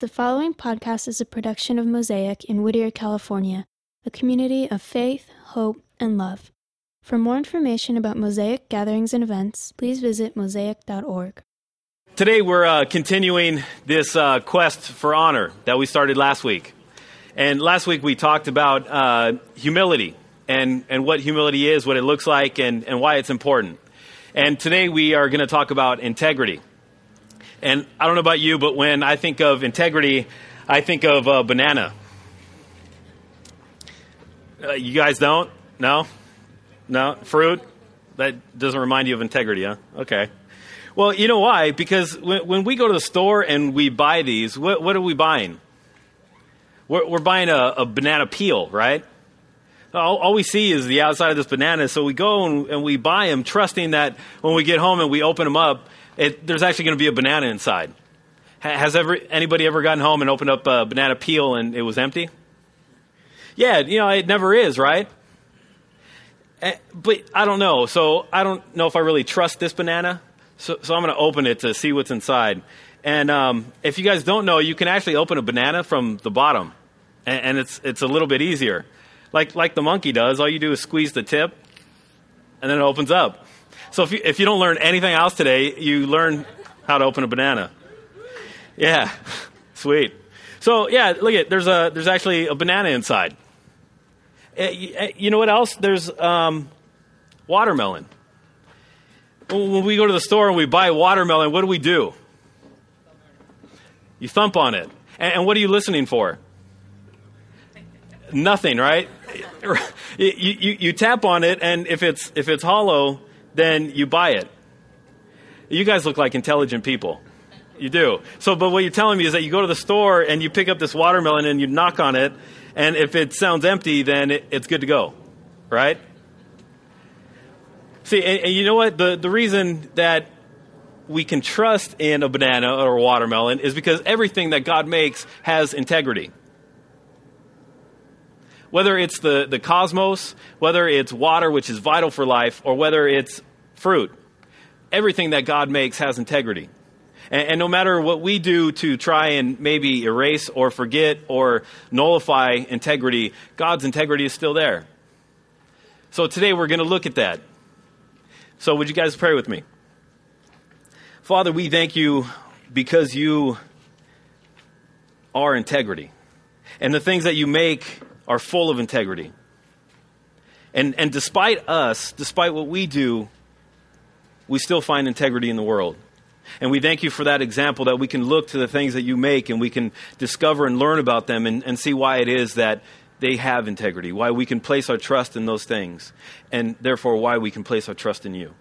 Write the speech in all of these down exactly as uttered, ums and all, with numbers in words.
The following podcast is a production of Mosaic in Whittier, California, a community of faith, hope, and love. For more information about Mosaic gatherings and events, please visit mosaic dot org. Today we're uh, continuing this uh, quest for honor that we started last week. And last week we talked about uh, humility and, and what humility is, what it looks like, and, and why it's important. And today we are going to talk about integrity. And I don't know about you, but when I think of integrity, I think of a banana. Uh, you guys don't? No? No? Fruit? That doesn't remind you of integrity, huh? Okay. Well, you know why? Because when, when we go to the store and we buy these, what, what are we buying? We're, we're buying a, a banana peel, right? All, all we see is the outside of this banana. So we go and, and we buy them, trusting that when we get home and we open them up, It, there's actually going to be a banana inside. Has ever anybody ever gotten home and opened up a banana peel and it was empty? Yeah, you know, it never is, right? But I don't know. So I don't know if I really trust this banana. So, so I'm going to open it to see what's inside. And um, if you guys don't know, you can actually open a banana from the bottom. And, and it's it's a little bit easier. Like, like the monkey does, all you do is squeeze the tip and then it opens up. So if you, if you don't learn anything else today, you learn how to open a banana. Yeah, sweet. So yeah, look at there's a there's actually a banana inside. You know what else? There's um, watermelon. When we go to the store and we buy watermelon, what do we do? You thump on it, and, and what are you listening for? Nothing, right? you, you you tap on it, and if it's if it's hollow, then you buy it. You guys look like intelligent people. You do. So, but what you're telling me is that you go to the store and you pick up this watermelon and you knock on it, and if it sounds empty, then it, it's good to go, right? See, and, and you know what? The, the reason that we can trust in a banana or a watermelon is because everything that God makes has integrity. Whether it's the, the cosmos, whether it's water, which is vital for life, or whether it's fruit, everything that God makes has integrity. And, and no matter what we do to try and maybe erase or forget or nullify integrity, God's integrity is still there. So today we're going to look at that. So would you guys pray with me? Father, we thank you because you are integrity. And the things that you make are full of integrity. And and despite us, despite what we do, we still find integrity in the world. And we thank you for that example, that we can look to the things that you make and we can discover and learn about them and, and see why it is that they have integrity, why we can place our trust in those things, and therefore why we can place our trust in you.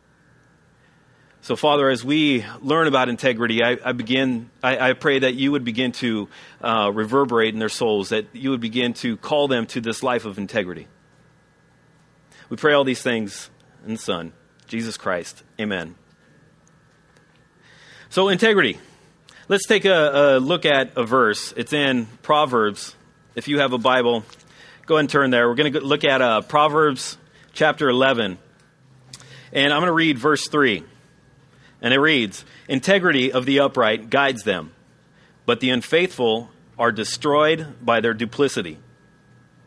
So, Father, as we learn about integrity, I, I begin. I, I pray that you would begin to uh, reverberate in their souls, that you would begin to call them to this life of integrity. We pray all these things in the Son, Jesus Christ. Amen. So, integrity. Let's take a, a look at a verse. It's in Proverbs. If you have a Bible, go ahead and turn there. We're going to look at uh, Proverbs chapter eleven. And I'm going to read verse three. And it reads, "Integrity of the upright guides them, but the unfaithful are destroyed by their duplicity."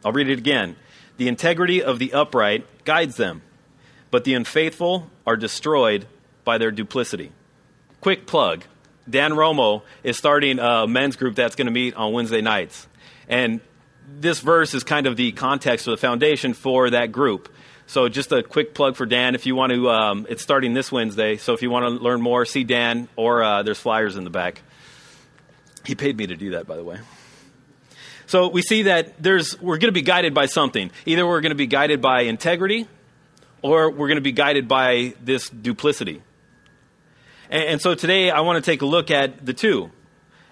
I'll read it again. "The integrity of the upright guides them, but the unfaithful are destroyed by their duplicity." Quick plug. Dan Romo is starting a men's group that's going to meet on Wednesday nights. And this verse is kind of the context or the foundation for that group. So just a quick plug for Dan. If you want to, um, it's starting this Wednesday. So if you want to learn more, see Dan, or uh, there's flyers in the back. He paid me to do that, by the way. So we see that there's we're going to be guided by something. Either we're going to be guided by integrity, or we're going to be guided by this duplicity. And, and so today I want to take a look at the two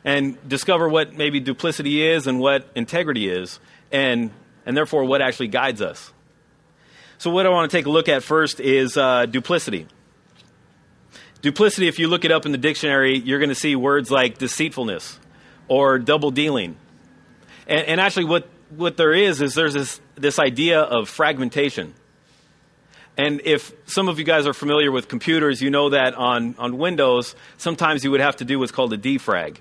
and discover what maybe duplicity is and what integrity is, and and therefore what actually guides us. So what I want to take a look at first is uh, duplicity. Duplicity, if you look it up in the dictionary, you're going to see words like deceitfulness or double dealing. And, and actually what, what there is is there's this, this idea of fragmentation. And if some of you guys are familiar with computers, you know that on, on Windows, sometimes you would have to do what's called a defrag.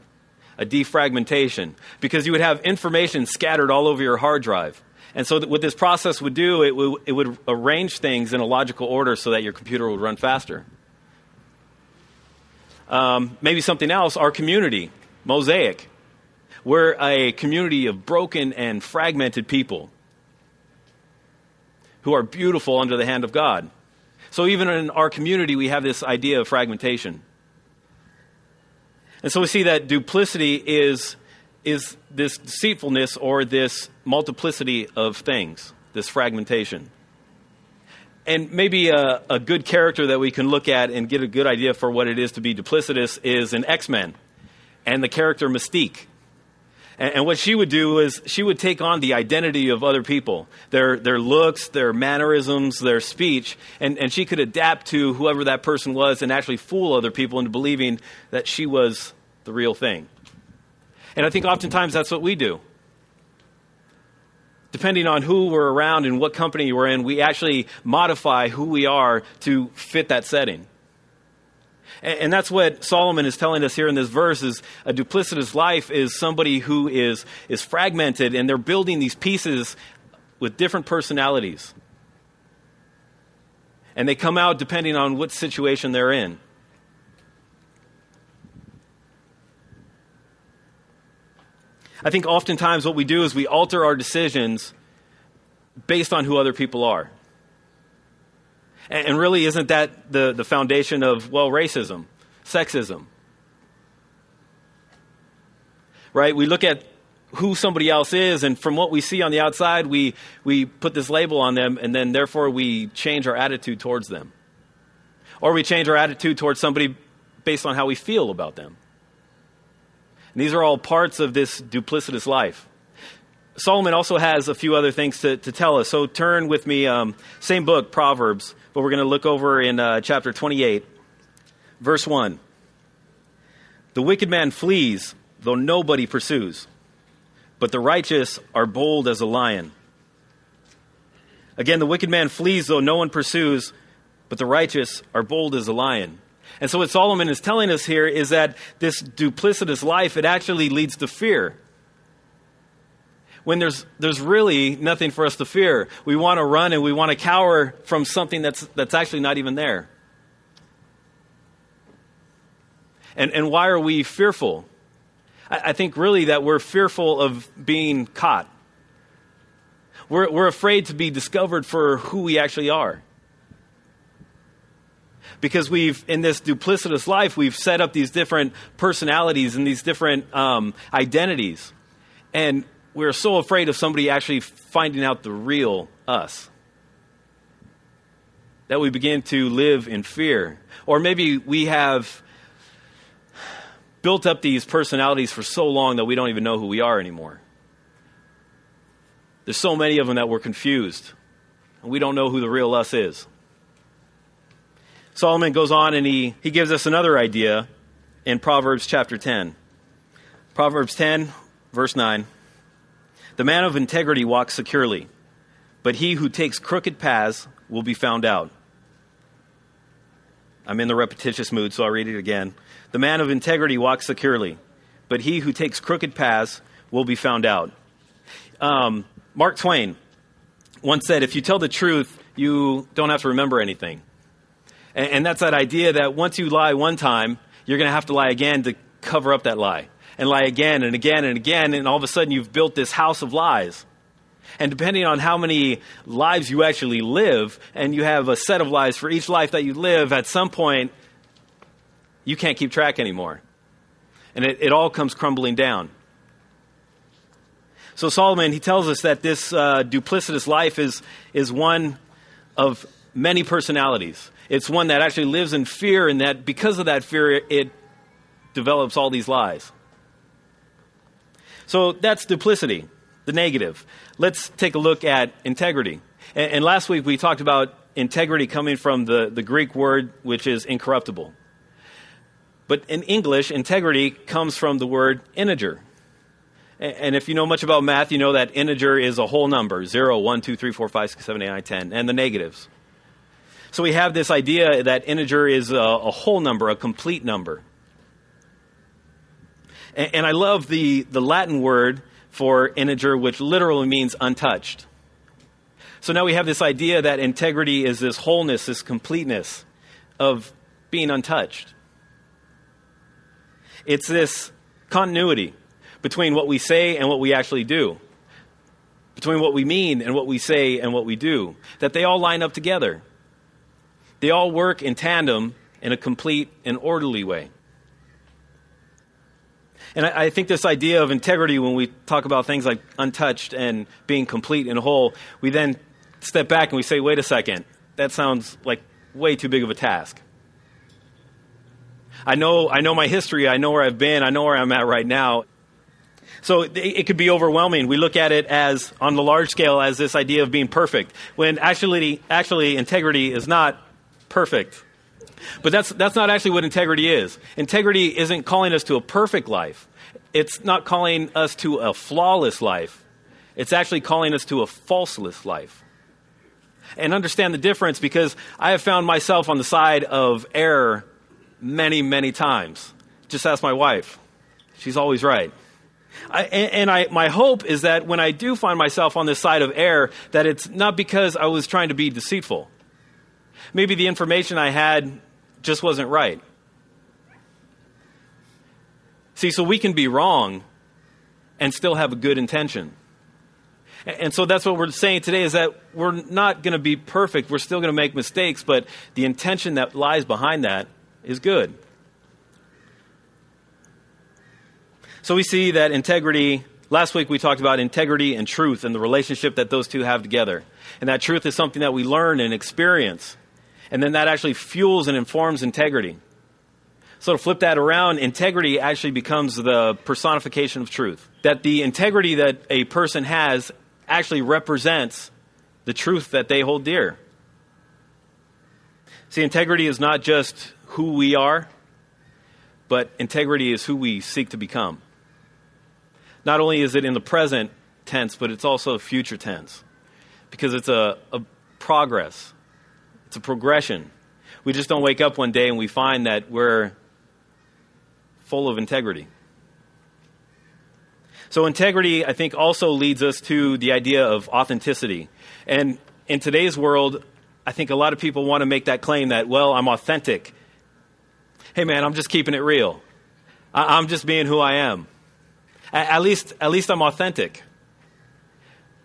a defragmentation, because you would have information scattered all over your hard drive. And so th- what this process would do, it, w- it would arrange things in a logical order so that your computer would run faster. Um, maybe something else, our community, Mosaic. We're a community of broken and fragmented people who are beautiful under the hand of God. So even in our community, we have this idea of fragmentation. And so we see that duplicity is, is this deceitfulness or this multiplicity of things, this fragmentation. And maybe a, a good character that we can look at and get a good idea for what it is to be duplicitous is in X-Men and the character Mystique. And, and what she would do is she would take on the identity of other people, their their looks, their mannerisms, their speech, and, and she could adapt to whoever that person was and actually fool other people into believing that she was the real thing. And I think oftentimes that's what we do. Depending on who we're around and what company we're in, we actually modify who we are to fit that setting. And, and that's what Solomon is telling us here in this verse is a duplicitous life is somebody who is, is fragmented, and they're building these pieces with different personalities. And they come out depending on what situation they're in. I think oftentimes what we do is we alter our decisions based on who other people are. And, and really, isn't that the, the foundation of, well, racism, sexism? Right? We look at who somebody else is, and from what we see on the outside, we, we put this label on them, and then therefore we change our attitude towards them. Or we change our attitude towards somebody based on how we feel about them. These are all parts of this duplicitous life. Solomon also has a few other things to, to tell us. So turn with me, um, same book, Proverbs, but we're going to look over in uh, chapter twenty-eight, verse one. The wicked man flees, though nobody pursues, but the righteous are bold as a lion. Again, the wicked man flees, though no one pursues, but the righteous are bold as a lion. And so what Solomon is telling us here is that this duplicitous life, it actually leads to fear. When there's there's really nothing for us to fear. We want to run and we want to cower from something that's that's actually not even there. And and why are we fearful? I, I think really that we're fearful of being caught. We're we're afraid to be discovered for who we actually are. Because we've, in this duplicitous life, we've set up these different personalities and these different um, identities. And we're so afraid of somebody actually finding out the real us that we begin to live in fear. Or maybe we have built up these personalities for so long that we don't even know who we are anymore. There's so many of them that we're confused. And we don't know who the real us is. Solomon goes on and he, he gives us another idea in Proverbs chapter ten. Proverbs ten, verse nine. The man of integrity walks securely, but he who takes crooked paths will be found out. I'm in the repetitious mood, so I'll read it again. The man of integrity walks securely, but he who takes crooked paths will be found out. Um, Mark Twain once said, if you tell the truth, you don't have to remember anything. And that's that idea that once you lie one time, you're going to have to lie again to cover up that lie. And lie again and again and again, and all of a sudden you've built this house of lies. And depending on how many lives you actually live, and you have a set of lies for each life that you live, at some point, you can't keep track anymore. And it, it all comes crumbling down. So Solomon, he tells us that this uh, duplicitous life is is one of many personalities. It's one that actually lives in fear, and that because of that fear, it develops all these lies. So that's duplicity, the negative. Let's take a look at integrity. And, and last week we talked about integrity coming from the, the Greek word, which is incorruptible. But in English, integrity comes from the word integer. And, and if you know much about math, you know that integer is a whole number, zero, one, two, three, four, five, six, seven, eight, nine, ten, and the negatives. So we have this idea that integer is a, a whole number, a complete number. And, and I love the, the Latin word for integer, which literally means untouched. So now we have this idea that integrity is this wholeness, this completeness of being untouched. It's this continuity between what we say and what we actually do, between what we mean and what we say and what we do, that they all line up together. They all work in tandem in a complete and orderly way. And I, I think this idea of integrity, when we talk about things like untouched and being complete and whole, we then step back and we say, wait a second, that sounds like way too big of a task. I know I know my history, I know where I've been, I know where I'm at right now. So it, it could be overwhelming. We look at it as, on the large scale, as this idea of being perfect, when actually actually integrity is not perfect. But that's that's not actually what integrity is. Integrity isn't calling us to a perfect life. It's not calling us to a flawless life. It's actually calling us to a falseless life. And understand the difference, because I have found myself on the side of error many, many times. Just ask my wife. She's always right. I, and I, my hope is that when I do find myself on this side of error, that it's not because I was trying to be deceitful. Maybe the information I had just wasn't right. See, so we can be wrong and still have a good intention. And so that's what we're saying today, is that we're not going to be perfect. We're still going to make mistakes, but the intention that lies behind that is good. So we see that integrity, last week we talked about integrity and truth and the relationship that those two have together. And that truth is something that we learn and experience. And then that actually fuels and informs integrity. So to flip that around, integrity actually becomes the personification of truth. That the integrity that a person has actually represents the truth that they hold dear. See, integrity is not just who we are, but integrity is who we seek to become. Not only is it in the present tense, but it's also future tense. Because it's a, a progress. It's a progression. We just don't wake up one day and we find that we're full of integrity. So integrity, I think, also leads us to the idea of authenticity. And in today's world, I think a lot of people want to make that claim that, well, I'm authentic. Hey, man, I'm just keeping it real. I- I'm just being who I am. A- at least, at least I'm authentic.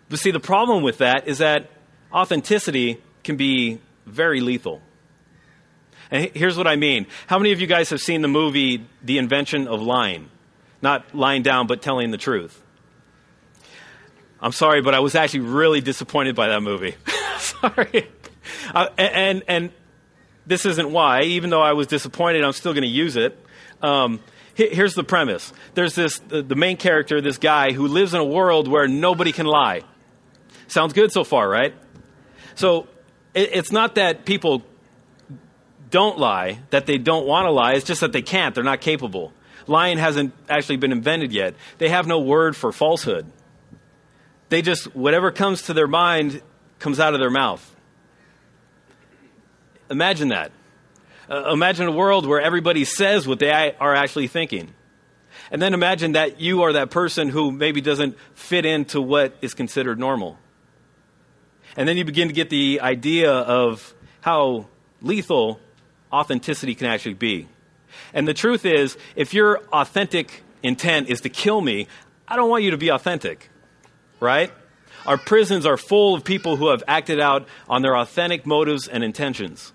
But see, the problem with that is that authenticity can be very lethal. And here's what I mean. How many of you guys have seen the movie The Invention of Lying? Not lying down, but telling the truth. I'm sorry, but I was actually really disappointed by that movie. Sorry. Uh, and and this isn't why. Even though I was disappointed, I'm still going to use it. Um, here's the premise. There's this the, the main character, this guy, who lives in a world where nobody can lie. Sounds good so far, right? So it, it's not that people don't lie, that they don't want to lie. It's just that they can't. They're not capable. Lying hasn't actually been invented yet. They have no word for falsehood. They just, whatever comes to their mind comes out of their mouth. Imagine that. Uh, imagine a world where everybody says what they are actually thinking. And then imagine that you are that person who maybe doesn't fit into what is considered normal. And then you begin to get the idea of how lethal authenticity can actually be. And the truth is, if your authentic intent is to kill me, I don't want you to be authentic, right? Our prisons are full of people who have acted out on their authentic motives and intentions.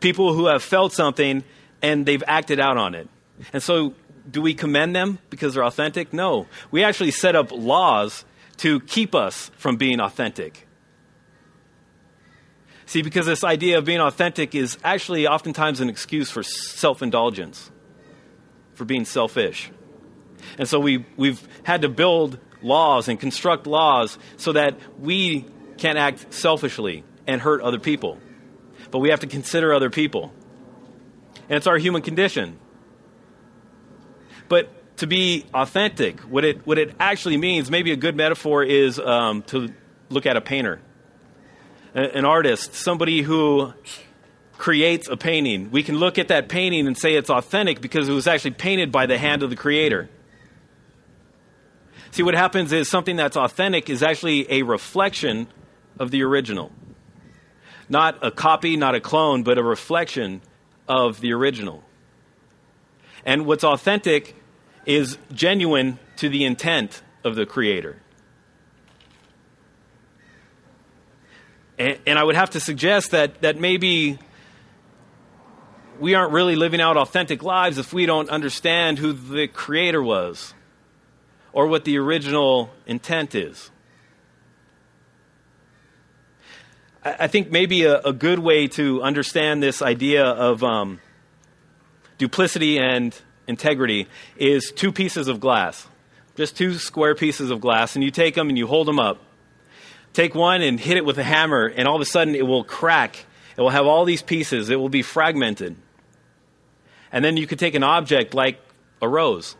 People who have felt something and they've acted out on it. And so do we commend them because they're authentic? No. We actually set up laws to keep us from being authentic. See, because this idea of being authentic is actually oftentimes an excuse for self-indulgence, for being selfish. And so we, we've had to build laws and construct laws so that we can act selfishly and hurt other people. But we have to consider other people. And it's our human condition. But to be authentic, what it, what it actually means, maybe a good metaphor is um, to look at a painter. An artist, somebody who creates a painting. We can look at that painting and say it's authentic because it was actually painted by the hand of the creator. See, what happens is something that's authentic is actually a reflection of the original. Not a copy, not a clone, but a reflection of the original. And what's authentic is genuine to the intent of the creator. And, and I would have to suggest that, that maybe we aren't really living out authentic lives if we don't understand who the creator was or what the original intent is. I think maybe a, a good way to understand this idea of um, duplicity and integrity is two pieces of glass, just two square pieces of glass, and you take them and you hold them up. Take one and hit it with a hammer, and all of a sudden it will crack. It will have all these pieces. It will be fragmented. And then you could take an object like a rose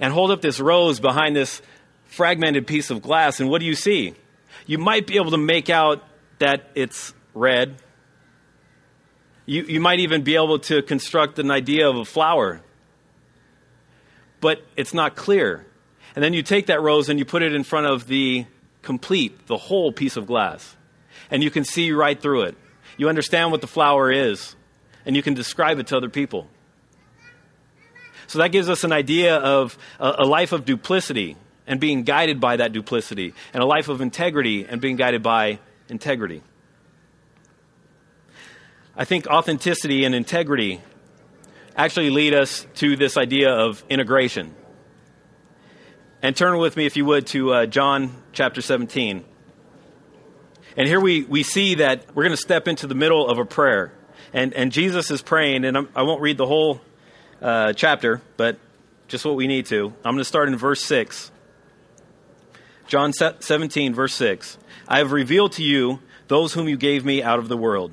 and hold up this rose behind this fragmented piece of glass, and what do you see? You might be able to make out that it's red. You, you might even be able to construct an idea of a flower. But it's not clear. And then you take that rose and you put it in front of the complete, the whole piece of glass. And you can see right through it. You understand what the flower is. And you can describe it to other people. So that gives us an idea of a, a life of duplicity and being guided by that duplicity, and a life of integrity and being guided by integrity. I think authenticity and integrity actually lead us to this idea of integration. And turn with me, if you would, to uh, John chapter seventeen. And here we, we see that we're going to step into the middle of a prayer. And, and Jesus is praying, and I'm, I won't read the whole uh, chapter, but just what we need to. I'm going to start in verse six. John seventeen, verse six. I have revealed to you those whom you gave me out of the world.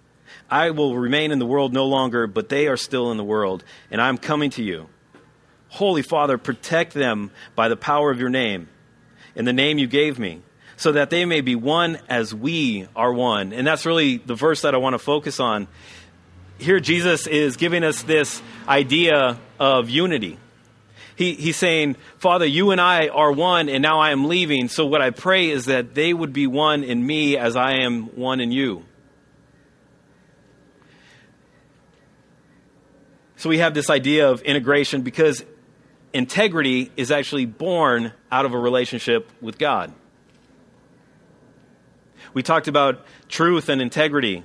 I will remain in the world no longer, but they are still in the world, and I am coming to you. Holy Father, protect them by the power of your name, in the name you gave me, so that they may be one as we are one. And that's really the verse that I want to focus on. Here Jesus is giving us this idea of unity. He, he's saying, Father, you and I are one, and now I am leaving. So what I pray is that they would be one in me as I am one in you. So we have this idea of integration because integrity is actually born out of a relationship with God. We talked about truth and integrity.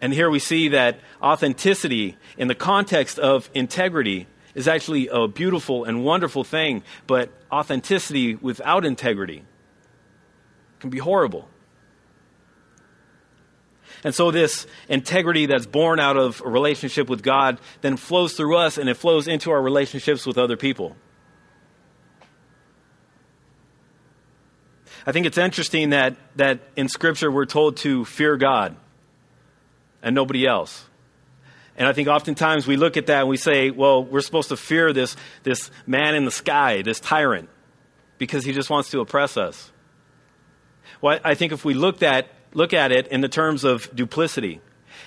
And here we see that authenticity in the context of integrity is actually a beautiful and wonderful thing, but authenticity without integrity can be horrible. And so this integrity that's born out of a relationship with God then flows through us, and it flows into our relationships with other people. I think it's interesting that, that in Scripture we're told to fear God and nobody else. And I think oftentimes we look at that and we say, well, we're supposed to fear this, this man in the sky, this tyrant, because he just wants to oppress us. Well, I think if we looked at, look at it in the terms of duplicity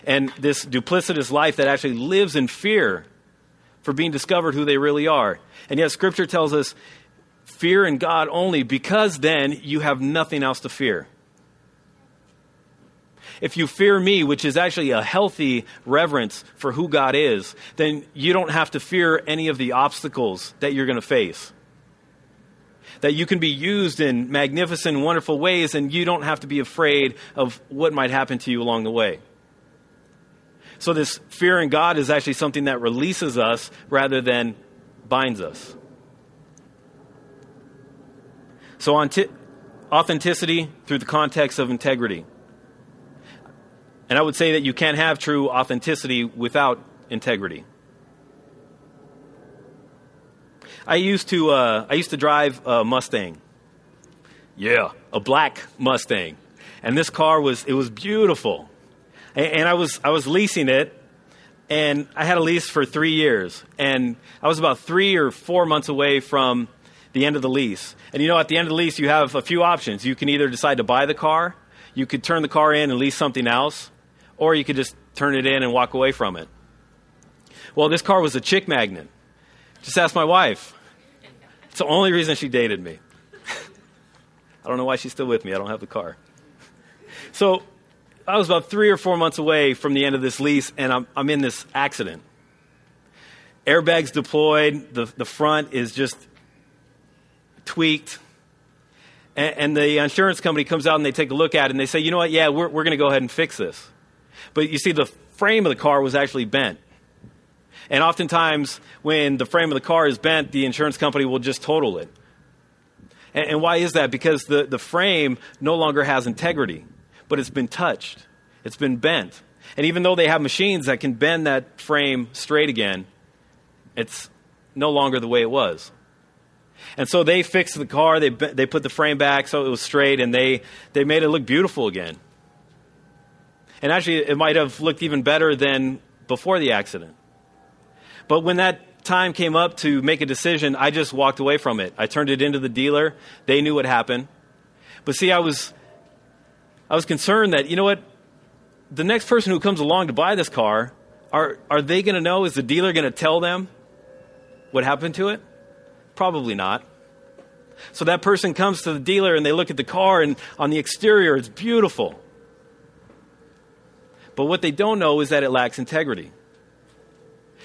and this duplicitous life that actually lives in fear for being discovered who they really are. And yet Scripture tells us fear in God only, because then you have nothing else to fear. If you fear me, which is actually a healthy reverence for who God is, then you don't have to fear any of the obstacles that you're going to face. That you can be used in magnificent, wonderful ways, and you don't have to be afraid of what might happen to you along the way. So this fear in God is actually something that releases us rather than binds us. So on t- authenticity through the context of integrity. And I would say that you can't have true authenticity without integrity. I used to uh, I used to drive a Mustang. Yeah, a black Mustang. And this car was it was beautiful. And, and I was I was leasing it, and I had a lease for three years. And I was about three or four months away from the end of the lease. And you know, at the end of the lease, you have a few options. You can either decide to buy the car, you could turn the car in and lease something else, or you could just turn it in and walk away from it. Well, this car was a chick magnet. Just ask my wife. It's the only reason she dated me. I don't know why she's still with me. I don't have the car. So I was about three or four months away from the end of this lease, and I'm, I'm in this accident. Airbags deployed. The, the front is just tweaked. And, and the insurance company comes out, and they take a look at it, and they say, you know what? Yeah, we're, we're going to go ahead and fix this. But you see, the frame of the car was actually bent. And oftentimes, when the frame of the car is bent, the insurance company will just total it. And, and why is that? Because the, the frame no longer has integrity, but it's been touched. It's been bent. And even though they have machines that can bend that frame straight again, it's no longer the way it was. And so they fixed the car. They they put the frame back so it was straight, and they, they made it look beautiful again. And actually, it might have looked even better than before the accident. But when that time came up to make a decision, I just walked away from it. I turned it into the dealer. They knew what happened. But see, I was I was concerned that, you know what, the next person who comes along to buy this car, are are they going to know? Is the dealer going to tell them what happened to it? Probably not. So that person comes to the dealer and they look at the car, and on the exterior it's beautiful. But what they don't know is that it lacks integrity.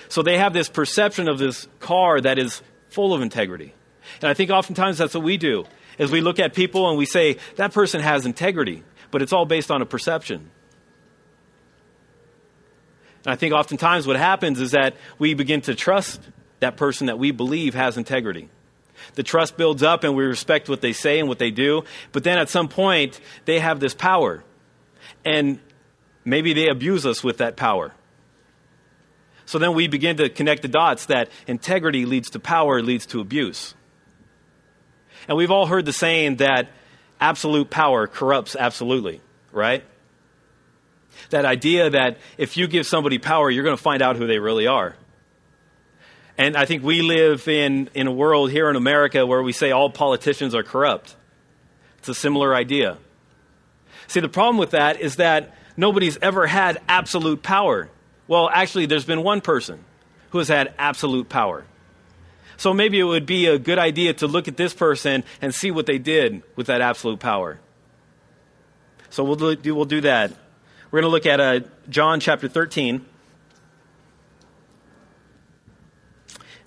So they have this perception of this car that is full of integrity. And I think oftentimes that's what we do, is we look at people and we say, that person has integrity, but it's all based on a perception. And I think oftentimes what happens is that we begin to trust that person that we believe has integrity. The trust builds up and we respect what they say and what they do, but then at some point they have this power, and maybe they abuse us with that power. So then we begin to connect the dots that integrity leads to power, leads to abuse. And we've all heard the saying that absolute power corrupts absolutely, right? That idea that if you give somebody power, you're going to find out who they really are. And I think we live in, in a world here in America where we say all politicians are corrupt. It's a similar idea. See, the problem with that is that nobody's ever had absolute power. Well, actually, there's been one person who has had absolute power. So maybe it would be a good idea to look at this person and see what they did with that absolute power. So we'll do, we'll do that. We're going to look at uh, John chapter thirteen.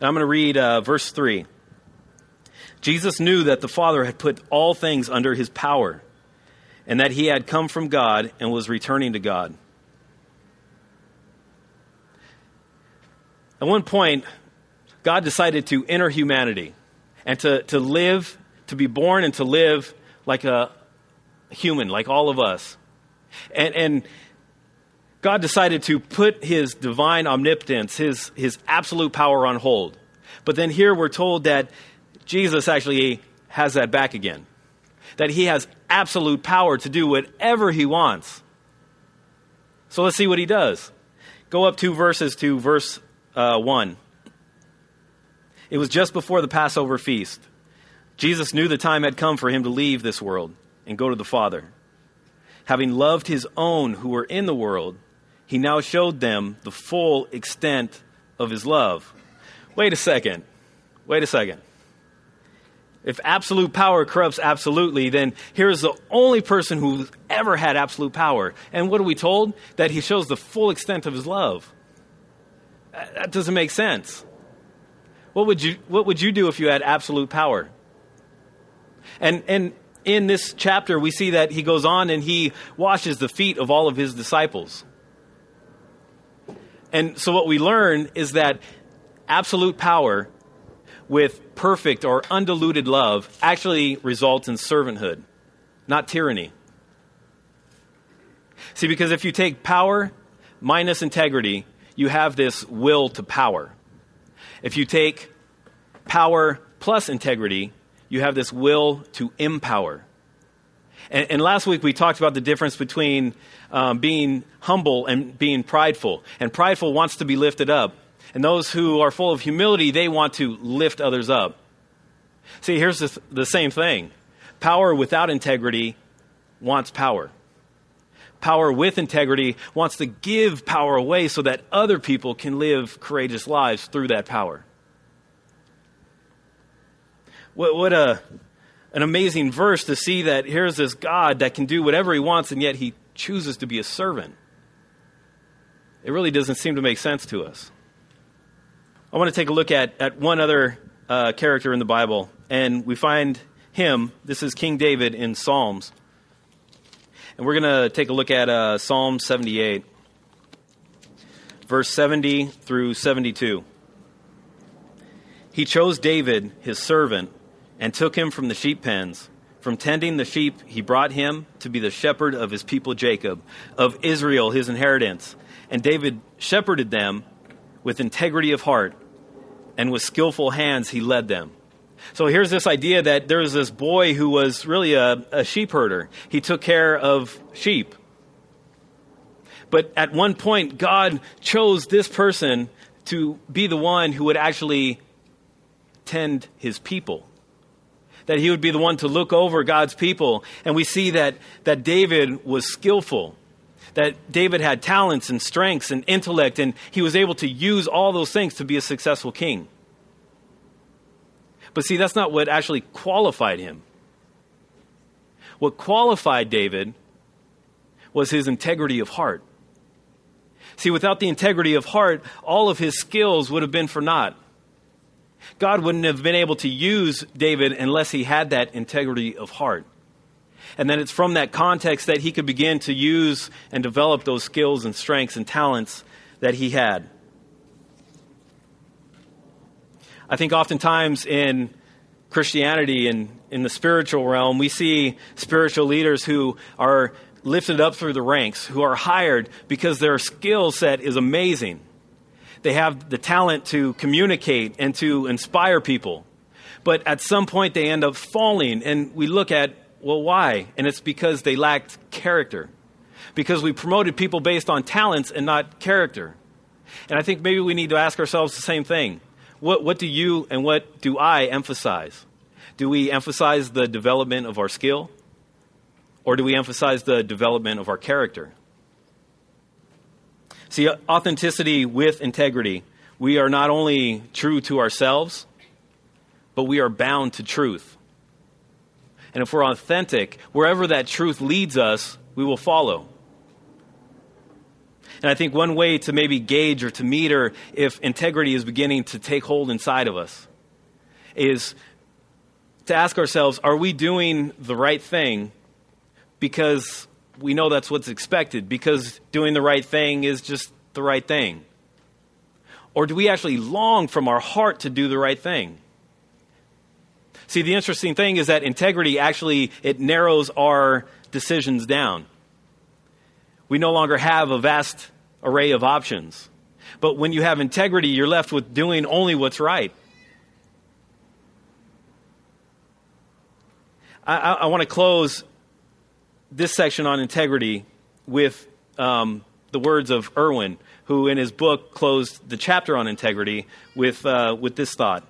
And I'm going to read uh, verse three. Jesus knew that the Father had put all things under his power, and that he had come from God and was returning to God. At one point, God decided to enter humanity and to, to live, to be born and to live like a human, like all of us. And, and God decided to put his divine omnipotence, his, his absolute power on hold. But then here we're told that Jesus actually has that back again, that he has absolute power to do whatever he wants. So let's see what he does. Go up two verses to verse Uh, one. It was just before the Passover feast. Jesus knew the time had come for him to leave this world and go to the Father. Having loved his own who were in the world, he now showed them the full extent of his love. Wait a second. Wait a second. If absolute power corrupts absolutely, then here is the only person who's ever had absolute power. And what are we told? That he shows the full extent of his love. That doesn't make sense. What would you what would you do if you had absolute power? And and in this chapter we see that he goes on and he washes the feet of all of his disciples. And so what we learn is that absolute power with perfect or undiluted love actually results in servanthood, not tyranny. See, because if you take power minus integrity, you have this will to power. If you take power plus integrity, you have this will to empower. And, and last week we talked about the difference between um, being humble and being prideful. And prideful wants to be lifted up. And those who are full of humility, they want to lift others up. See, here's the, th- the same thing. Power without integrity wants power. Power with integrity wants to give power away so that other people can live courageous lives through that power. What, what a, an amazing verse to see that here's this God that can do whatever he wants, and yet he chooses to be a servant. It really doesn't seem to make sense to us. I want to take a look at, at one other uh, character in the Bible, and we find him. This is King David in Psalms. And we're going to take a look at uh, Psalm seventy-eight, verse seventy through seventy-two. He chose David, his servant, and took him from the sheep pens. From tending the sheep, he brought him to be the shepherd of his people Jacob, of Israel, his inheritance. And David shepherded them with integrity of heart, and with skillful hands he led them. So here's this idea that there was this boy who was really a, a sheep herder. He took care of sheep. But at one point, God chose this person to be the one who would actually tend his people. That he would be the one to look over God's people. And we see that, that David was skillful. That David had talents and strengths and intellect, and he was able to use all those things to be a successful king. But see, that's not what actually qualified him. What qualified David was his integrity of heart. See, without the integrity of heart, all of his skills would have been for naught. God wouldn't have been able to use David unless he had that integrity of heart. And then it's from that context that he could begin to use and develop those skills and strengths and talents that he had. I think oftentimes in Christianity and in the spiritual realm, we see spiritual leaders who are lifted up through the ranks, who are hired because their skill set is amazing. They have the talent to communicate and to inspire people. But at some point they end up falling, and we look at, well, why? And it's because they lacked character. Because we promoted people based on talents and not character. And I think maybe we need to ask ourselves the same thing. What, what do you and what do I emphasize? Do we emphasize the development of our skill? Or do we emphasize the development of our character? See, authenticity with integrity. We are not only true to ourselves, but we are bound to truth. And if we're authentic, wherever that truth leads us, we will follow. And I think one way to maybe gauge or to meter if integrity is beginning to take hold inside of us is to ask ourselves, are we doing the right thing because we know that's what's expected, because doing the right thing is just the right thing? Or do we actually long from our heart to do the right thing? See, the interesting thing is that integrity actually, it narrows our decisions down. We no longer have a vast array of options. But when you have integrity, you're left with doing only what's right. I, I, I want to close this section on integrity with um, the words of Irwin, who in his book closed the chapter on integrity with uh, with this thought.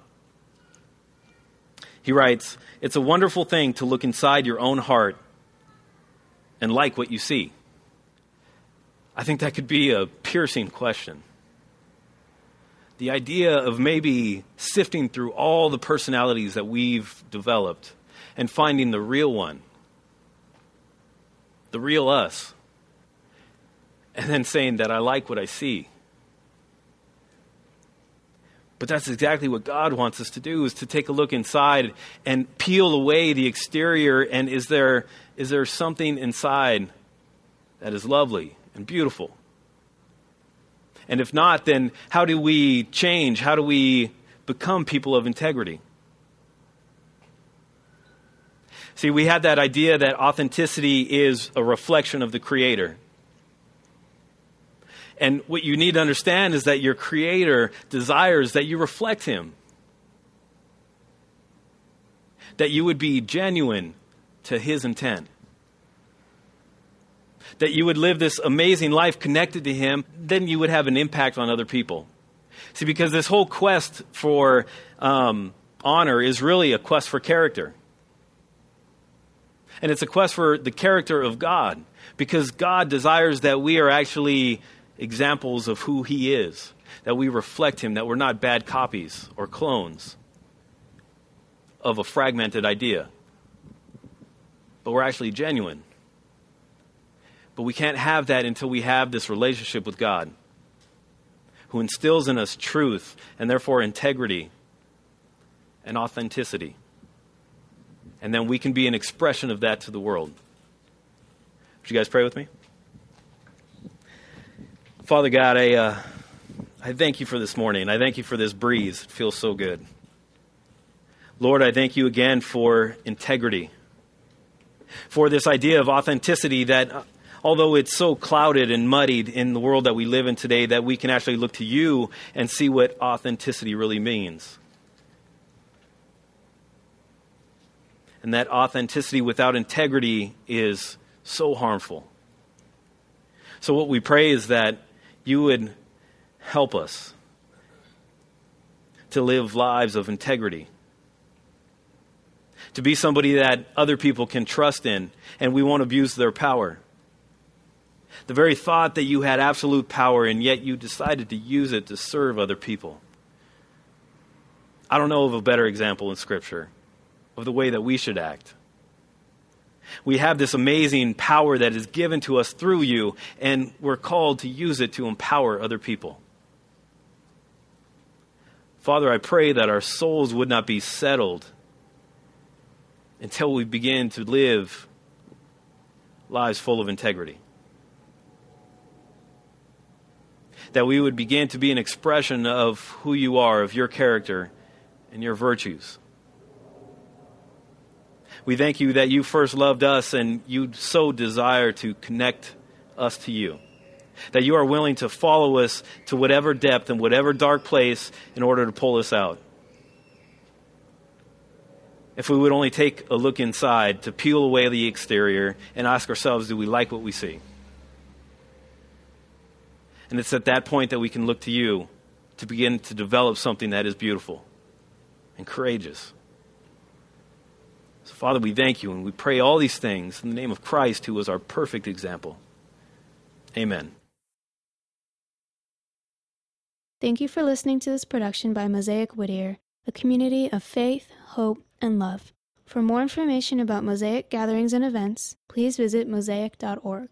He writes, "It's a wonderful thing to look inside your own heart and like what you see." I think that could be a piercing question. The idea of maybe sifting through all the personalities that we've developed and finding the real one, the real us, and then saying that I like what I see. But that's exactly what God wants us to do, is to take a look inside and peel away the exterior. And is there is there something inside that is lovely and beautiful? And if not, then how do we change? How do we become people of integrity? See, we had that idea that authenticity is a reflection of the Creator. And what you need to understand is that your Creator desires that you reflect Him, that you would be genuine to His intent, that you would live this amazing life connected to Him. Then you would have an impact on other people. See, because this whole quest for um, honor is really a quest for character. And it's a quest for the character of God, because God desires that we are actually examples of who He is, that we reflect Him, that we're not bad copies or clones of a fragmented idea, but we're actually genuine. But we can't have that until we have this relationship with God, who instills in us truth and therefore integrity and authenticity. And then we can be an expression of that to the world. Would you guys pray with me? Father God, I uh, I thank you for this morning. I thank you for this breeze. It feels so good. Lord, I thank you again for integrity, for this idea of authenticity that, although it's so clouded and muddied in the world that we live in today, that we can actually look to you and see what authenticity really means. And that authenticity without integrity is so harmful. So what we pray is that you would help us to live lives of integrity, to be somebody that other people can trust in, and we won't abuse their power. The very thought that you had absolute power, and yet you decided to use it to serve other people. I don't know of a better example in Scripture of the way that we should act. We have this amazing power that is given to us through you, and we're called to use it to empower other people. Father, I pray that our souls would not be settled until we begin to live lives full of integrity, that we would begin to be an expression of who you are, of your character and your virtues. We thank you that you first loved us and you so desire to connect us to you, that you are willing to follow us to whatever depth and whatever dark place in order to pull us out. If we would only take a look inside, to peel away the exterior and ask ourselves, do we like what we see? And it's at that point that we can look to you to begin to develop something that is beautiful and courageous. So, Father, we thank you and we pray all these things in the name of Christ, who was our perfect example. Amen. Thank you for listening to this production by Mosaic Whittier, a community of faith, hope, and love. For more information about Mosaic gatherings and events, please visit mosaic dot org.